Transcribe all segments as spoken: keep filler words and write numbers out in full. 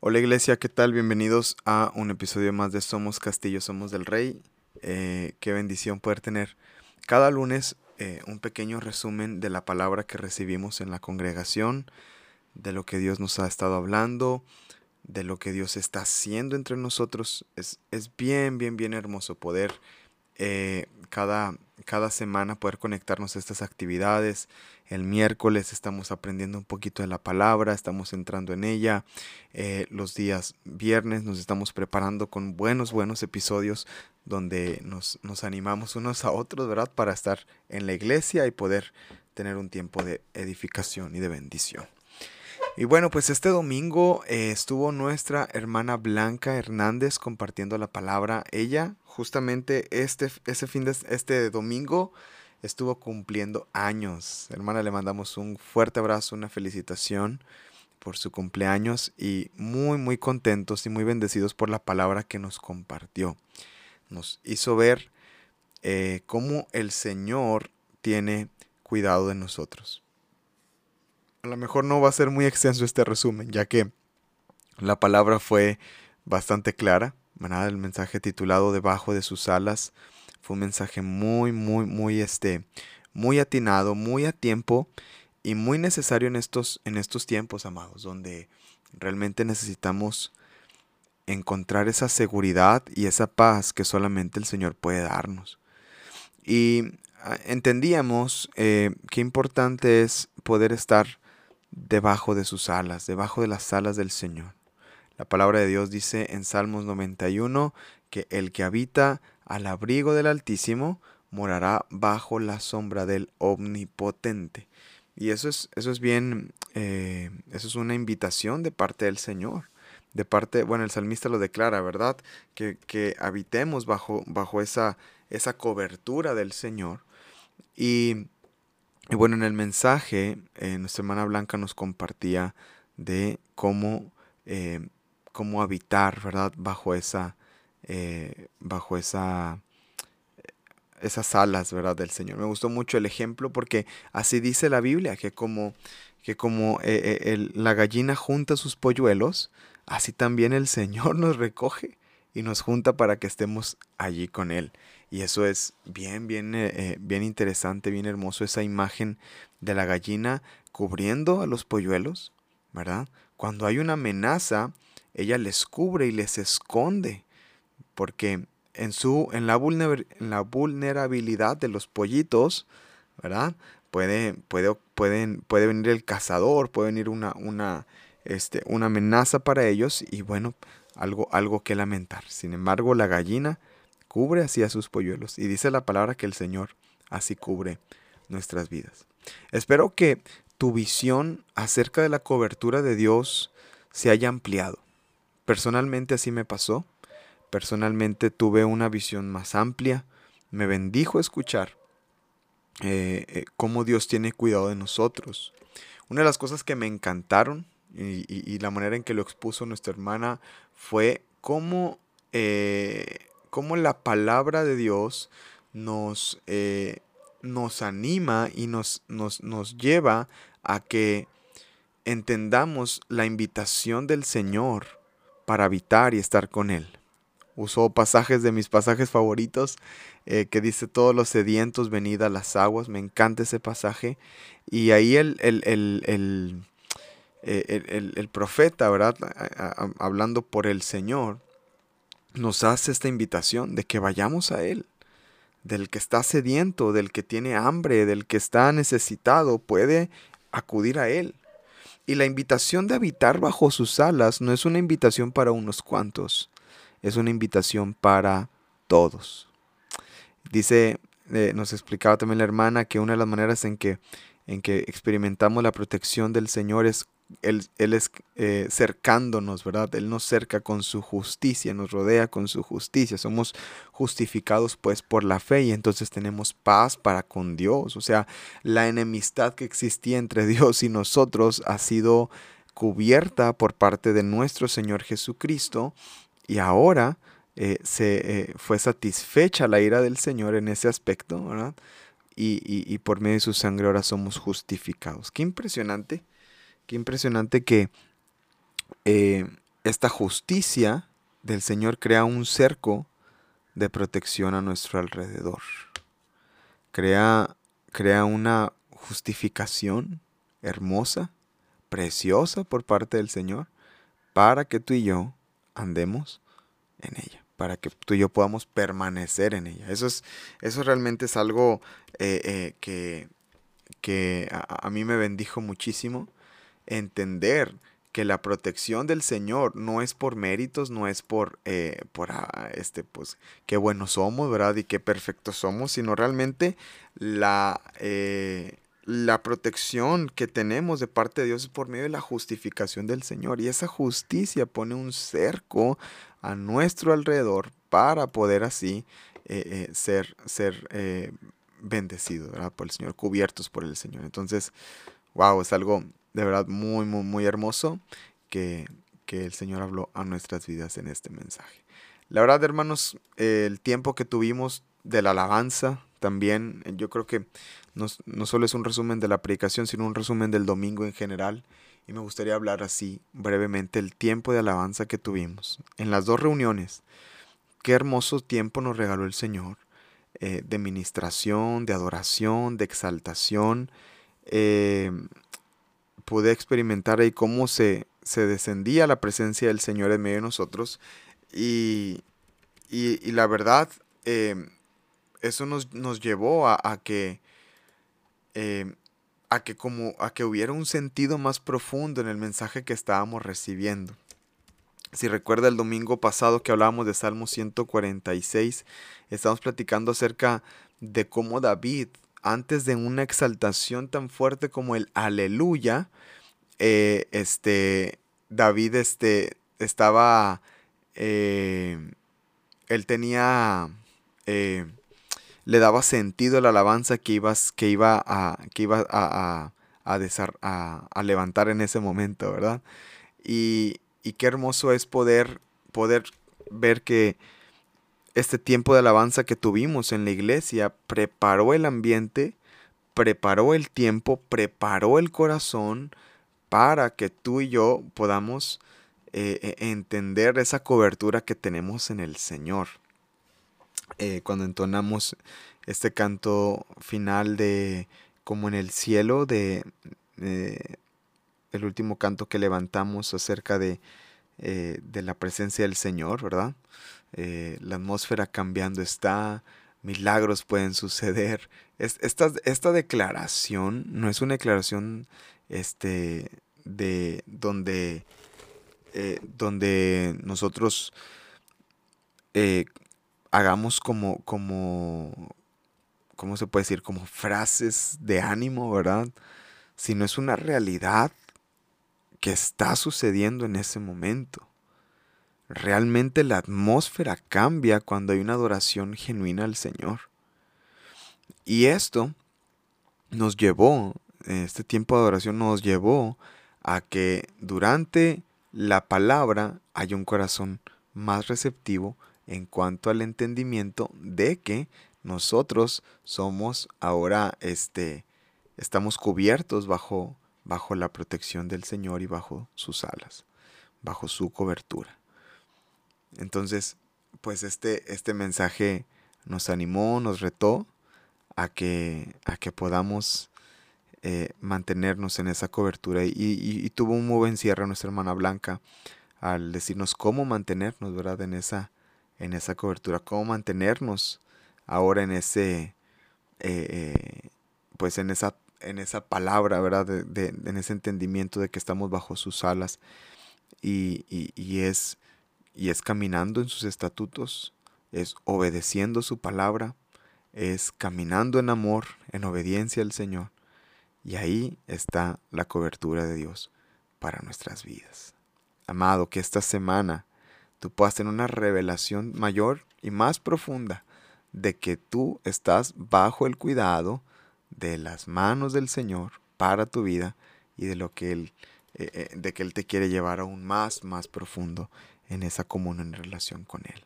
Hola iglesia, ¿qué tal? Bienvenidos a un episodio más de Somos Castillo, Somos del Rey. Eh, qué bendición poder tener cada lunes eh, un pequeño resumen de la palabra que recibimos en la congregación, de lo que Dios nos ha estado hablando, de lo que Dios está haciendo entre nosotros. Es, es bien, bien, bien hermoso poder eh, cada, cada semana poder conectarnos a estas actividades. El miércoles estamos aprendiendo un poquito de la palabra, estamos entrando en ella. Eh, los días viernes nos estamos preparando con buenos, buenos episodios donde nos, nos animamos unos a otros, ¿verdad? Para estar en la iglesia y poder tener un tiempo de edificación y de bendición. Y bueno, pues este domingo eh, estuvo nuestra hermana Blanca Hernández compartiendo la palabra. Ella justamente este, ese fin de este domingo estuvo cumpliendo años. Hermana, le mandamos un fuerte abrazo, una felicitación por su cumpleaños y muy, muy contentos y muy bendecidos por la palabra que nos compartió. Nos hizo ver eh, cómo el Señor tiene cuidado de nosotros. A lo mejor no va a ser muy extenso este resumen, ya que la palabra fue bastante clara, ¿verdad? El mensaje titulado Debajo de sus alas fue un mensaje muy, muy, muy, este, muy atinado, muy a tiempo y muy necesario en estos, en estos tiempos, amados, donde realmente necesitamos encontrar esa seguridad y esa paz que solamente el Señor puede darnos. Y entendíamos eh, qué importante es poder estar debajo de sus alas, debajo de las alas del Señor. La palabra de Dios dice en Salmos noventa y uno que el que habita al abrigo del Altísimo morará bajo la sombra del Omnipotente. Y eso es, eso es bien, eh, eso es una invitación de parte del Señor. De parte, bueno, el salmista lo declara, ¿verdad? Que, que habitemos bajo, bajo esa, esa cobertura del Señor. Y, y bueno, en el mensaje, eh, nuestra hermana Blanca nos compartía de cómo, eh, cómo habitar, ¿verdad? Bajo esa... Eh, bajo esa, esas alas, ¿verdad?, del Señor. Me gustó mucho el ejemplo porque así dice la Biblia, que como, que como eh, eh, el, la gallina junta sus polluelos, así también el Señor nos recoge y nos junta para que estemos allí con Él. Y eso es bien, bien, eh, bien interesante, bien hermoso, esa imagen de la gallina cubriendo a los polluelos, ¿verdad? Cuando hay una amenaza, ella les cubre y les esconde. Porque en, su, en, la vulner, en la vulnerabilidad de los pollitos, ¿verdad? Puede, puede, pueden, puede venir el cazador, puede venir una, una, este, una amenaza para ellos y bueno, algo, algo que lamentar. Sin embargo, la gallina cubre así a sus polluelos y dice la palabra que el Señor así cubre nuestras vidas. Espero que tu visión acerca de la cobertura de Dios se haya ampliado. Personalmente así me pasó. Personalmente tuve una visión más amplia, me bendijo escuchar eh, eh, cómo Dios tiene cuidado de nosotros. Una de las cosas que me encantaron y, y, y la manera en que lo expuso nuestra hermana fue cómo, eh, cómo la palabra de Dios nos, eh, nos anima y nos, nos, nos lleva a que entendamos la invitación del Señor para habitar y estar con Él. Usó pasajes de mis pasajes favoritos, eh, que dice, todos los sedientos, venid a las aguas. Me encanta ese pasaje. Y ahí el, el, el, el, el, el, el profeta, ¿verdad? A, a, hablando por el Señor, nos hace esta invitación de que vayamos a Él. Del que está sediento, del que tiene hambre, del que está necesitado, puede acudir a Él. Y la invitación de habitar bajo sus alas no es una invitación para unos cuantos. Es una invitación para todos. Dice, eh, nos explicaba también la hermana que una de las maneras en que, en que experimentamos la protección del Señor es Él, él es eh, cercándonos, ¿verdad? Él nos cerca con su justicia, nos rodea con su justicia. Somos justificados pues por la fe y entonces tenemos paz para con Dios. O sea, la enemistad que existía entre Dios y nosotros ha sido cubierta por parte de nuestro Señor Jesucristo. Y ahora eh, se, eh, fue satisfecha la ira del Señor en ese aspecto, ¿verdad? Y, y, y por medio de su sangre ahora somos justificados. Qué impresionante, qué impresionante que eh, esta justicia del Señor crea un cerco de protección a nuestro alrededor. Crea, crea una justificación hermosa, preciosa por parte del Señor, para que tú y yo andemos en ella, para que tú y yo podamos permanecer en ella. Eso es, eso realmente es algo eh, eh, que, que a, a mí me bendijo muchísimo, entender que la protección del Señor no es por méritos, no es por, eh, por ah, este, pues, qué buenos somos, ¿verdad? Y qué perfectos somos, sino realmente la, eh, la protección que tenemos de parte de Dios es por medio de la justificación del Señor. Y esa justicia pone un cerco a nuestro alrededor para poder así eh, eh, ser, ser eh, bendecidos, ¿verdad? Por el Señor, cubiertos por el Señor. Entonces, wow, es algo de verdad muy, muy, muy hermoso que, que el Señor habló a nuestras vidas en este mensaje. La verdad, hermanos, eh, el tiempo que tuvimos de la alabanza también, yo creo que no, no solo es un resumen de la predicación, sino un resumen del domingo en general. Y me gustaría hablar así brevemente el tiempo de alabanza que tuvimos en las dos reuniones. Qué hermoso tiempo nos regaló el Señor, eh, de ministración, de adoración, de exaltación. Eh... Pude experimentar ahí cómo se, se descendía la presencia del Señor en medio de nosotros. Y, y, y la verdad, eh, eso nos, nos llevó a, a que, eh, a que como, a que hubiera un sentido más profundo en el mensaje que estábamos recibiendo. Si recuerda el domingo pasado que hablábamos de Salmo ciento cuarenta y seis, estábamos platicando acerca de cómo David, antes de una exaltación tan fuerte como el aleluya, eh, este, David este, estaba, eh, él tenía, eh, le daba sentido a la alabanza que, ibas, que iba, a, que iba a, a, a, desar, a, a levantar en ese momento, ¿verdad? Y, y qué hermoso es poder, poder ver que este tiempo de alabanza que tuvimos en la iglesia preparó el ambiente, preparó el tiempo, preparó el corazón para que tú y yo podamos eh, entender esa cobertura que tenemos en el Señor. Eh, cuando entonamos este canto final de Como en el cielo, de, de el último canto que levantamos acerca de, eh, de la presencia del Señor, ¿verdad? Eh, la atmósfera cambiando está, milagros pueden suceder. Es, esta, esta declaración no es una declaración este, de donde, eh, donde nosotros eh, hagamos como, como, ¿cómo se puede decir? Como frases de ánimo, ¿verdad? Sino es una realidad que está sucediendo en ese momento. Realmente la atmósfera cambia cuando hay una adoración genuina al Señor. Y esto nos llevó, este tiempo de adoración nos llevó a que durante la palabra haya un corazón más receptivo en cuanto al entendimiento de que nosotros somos ahora, este, estamos cubiertos bajo, bajo la protección del Señor y bajo sus alas, bajo su cobertura. Entonces, pues este, este mensaje nos animó, nos retó a que, a que podamos eh, mantenernos en esa cobertura. Y, y, y tuvo un muy buen cierre nuestra hermana Blanca al decirnos cómo mantenernos, ¿verdad? En esa, en esa cobertura, cómo mantenernos ahora en ese, eh, pues en esa, en esa palabra, ¿verdad? De, de, en ese entendimiento de que estamos bajo sus alas y, y, y es... Y es caminando en sus estatutos, es obedeciendo su palabra, es caminando en amor, en obediencia al Señor. Y ahí está la cobertura de Dios para nuestras vidas. Amado, que esta semana tú puedas tener una revelación mayor y más profunda de que tú estás bajo el cuidado de las manos del Señor para tu vida y de lo que Él, eh, de que Él te quiere llevar aún más, más profundo en esa común en relación con Él.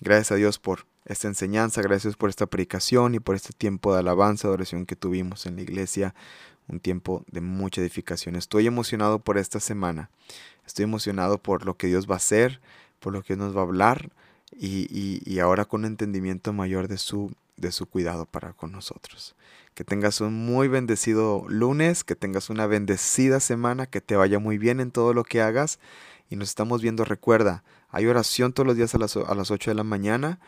Gracias a Dios por esta enseñanza, gracias por esta predicación y por este tiempo de alabanza, de oración que tuvimos en la iglesia. un tiempo de mucha edificación. Estoy emocionado por esta semana. Estoy emocionado por lo que Dios va a hacer, por lo que Dios nos va a hablar y, y, y ahora con un entendimiento mayor de su, de su cuidado para con nosotros. Que tengas un muy bendecido lunes, que tengas una bendecida semana, que te vaya muy bien en todo lo que hagas y nos estamos viendo. Recuerda, hay oración todos los días a las, a las ocho de la mañana.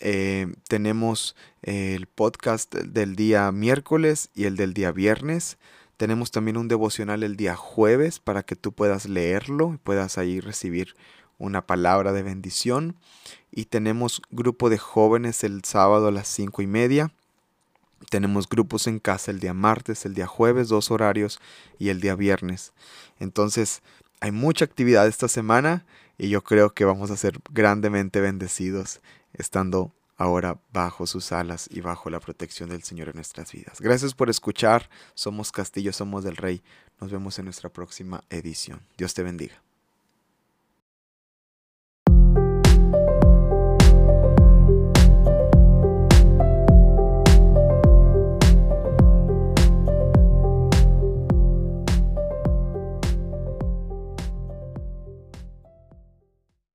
Eh, tenemos el podcast del día miércoles y el del día viernes. Tenemos también un devocional el día jueves para que tú puedas leerlo y puedas ahí recibir una palabra de bendición. Y tenemos grupo de jóvenes el sábado a las cinco y media. Tenemos grupos en casa el día martes, el día jueves, dos horarios y el día viernes. Entonces hay mucha actividad esta semana y yo creo que vamos a ser grandemente bendecidos estando ahora bajo sus alas y bajo la protección del Señor en nuestras vidas. Gracias por escuchar. Somos Castillo, somos del Rey. Nos vemos en nuestra próxima edición. Dios te bendiga.